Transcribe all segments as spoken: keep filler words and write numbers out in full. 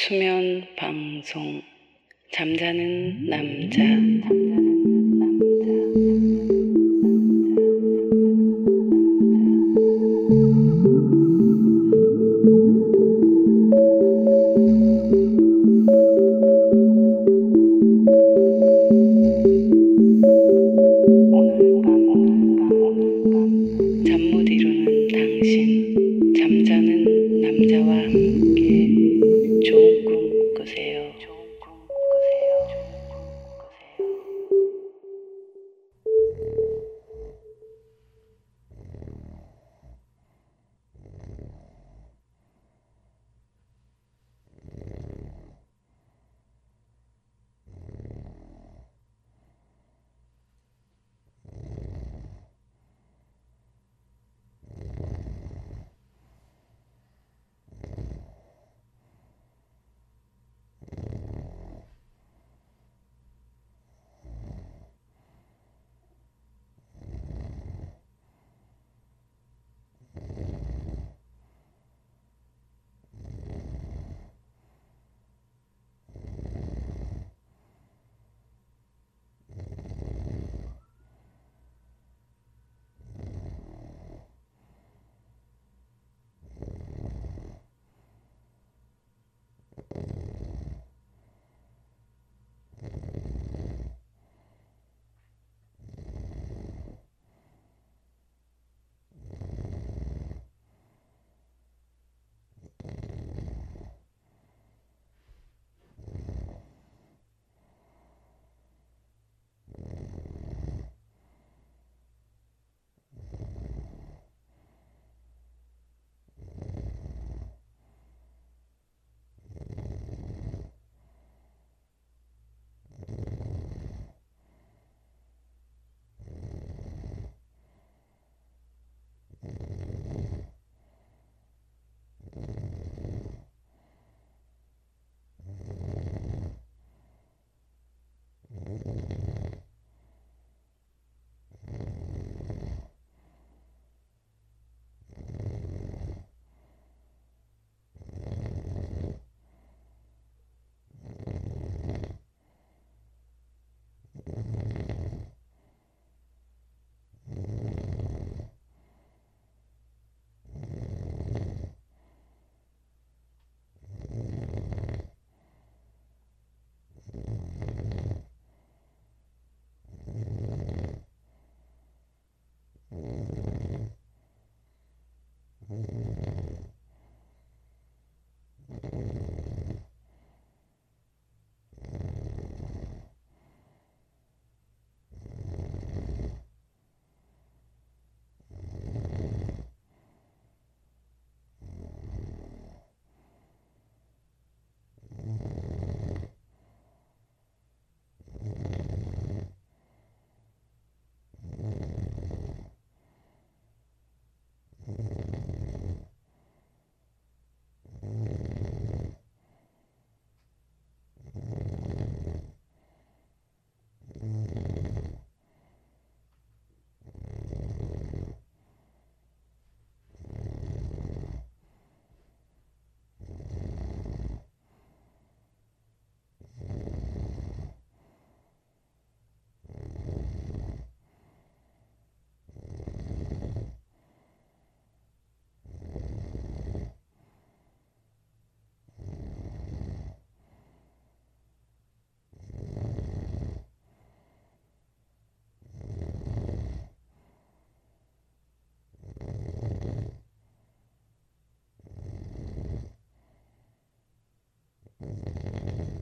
수면 방송 잠자는 남자. Mm-hmm.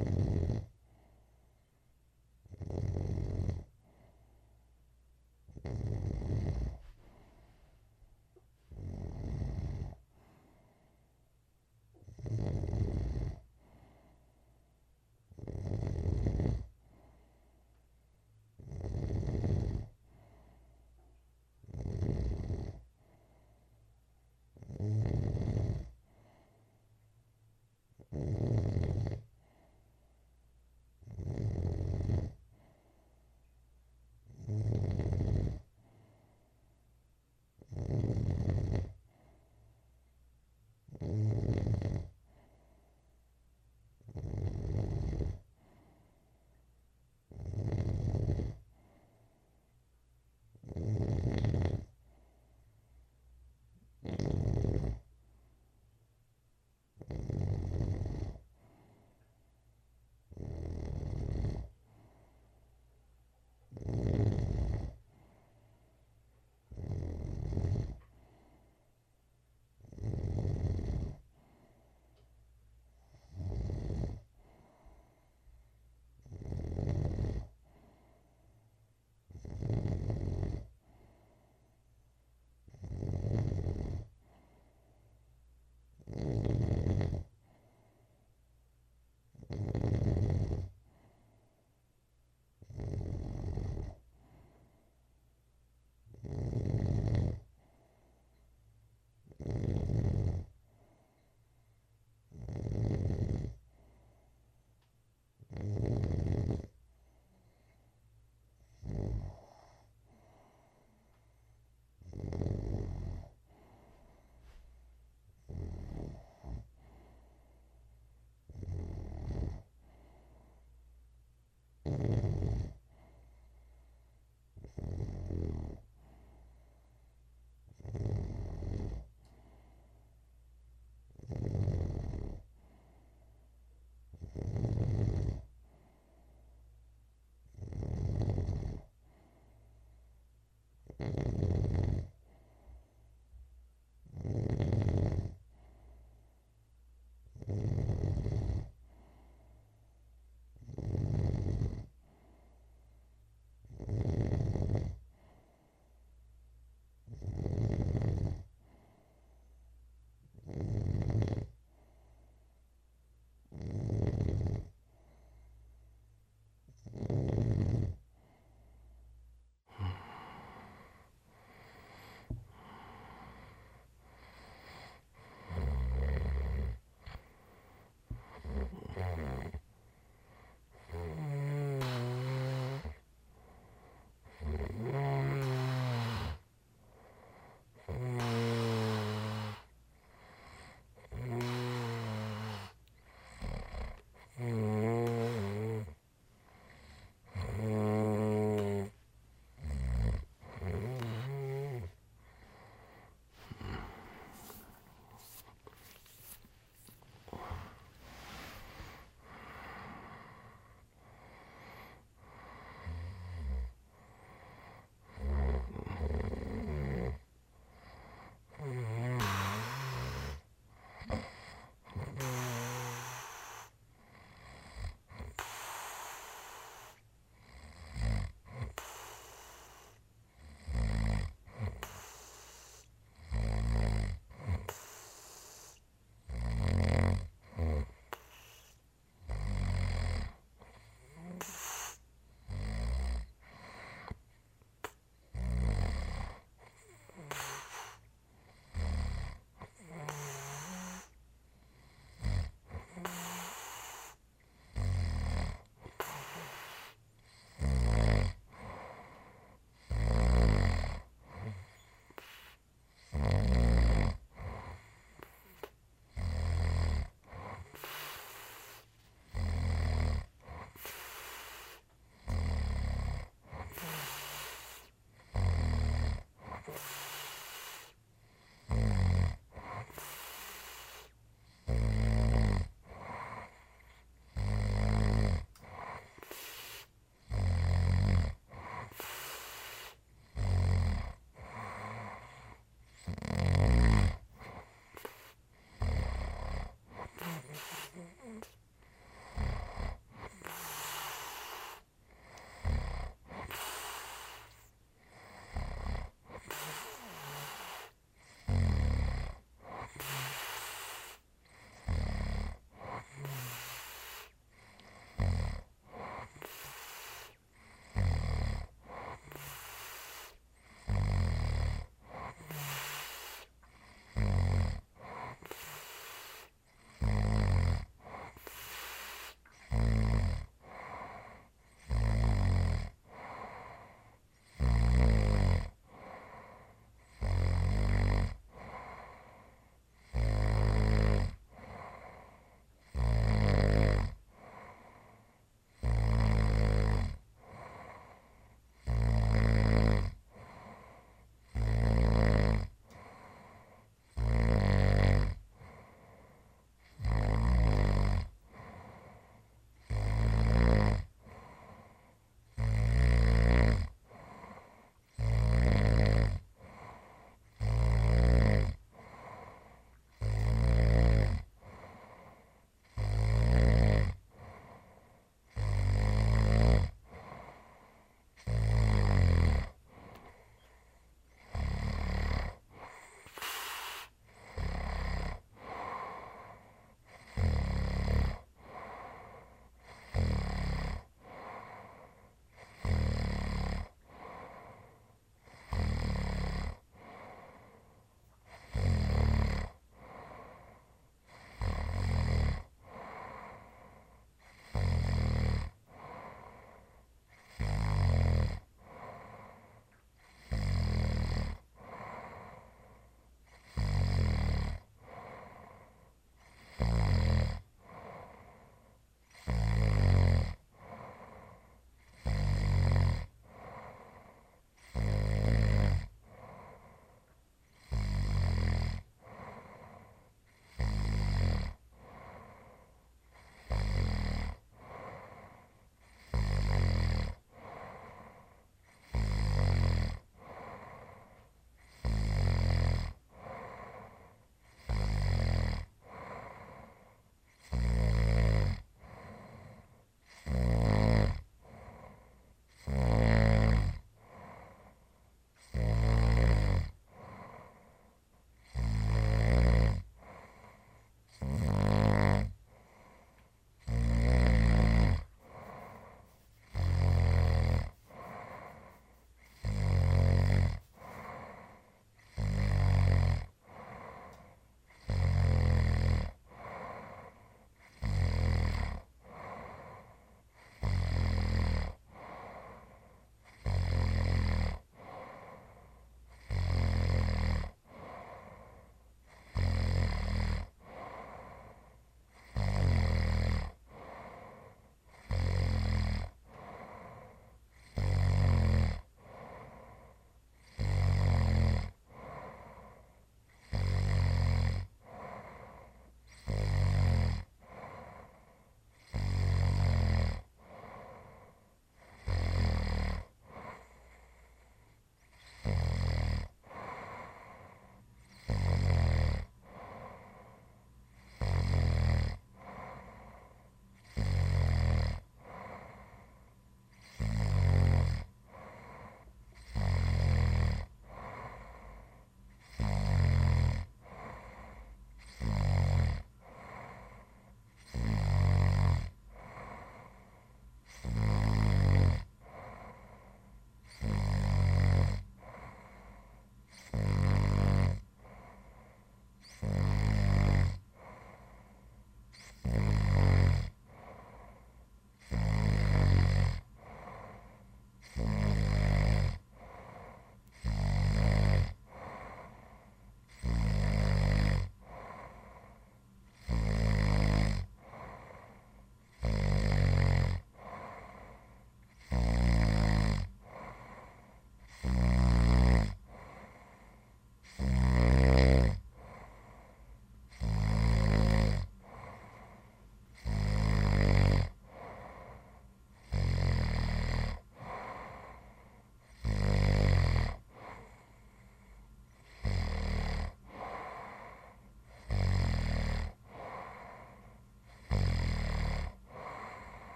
음...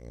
Mm-hmm.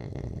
음.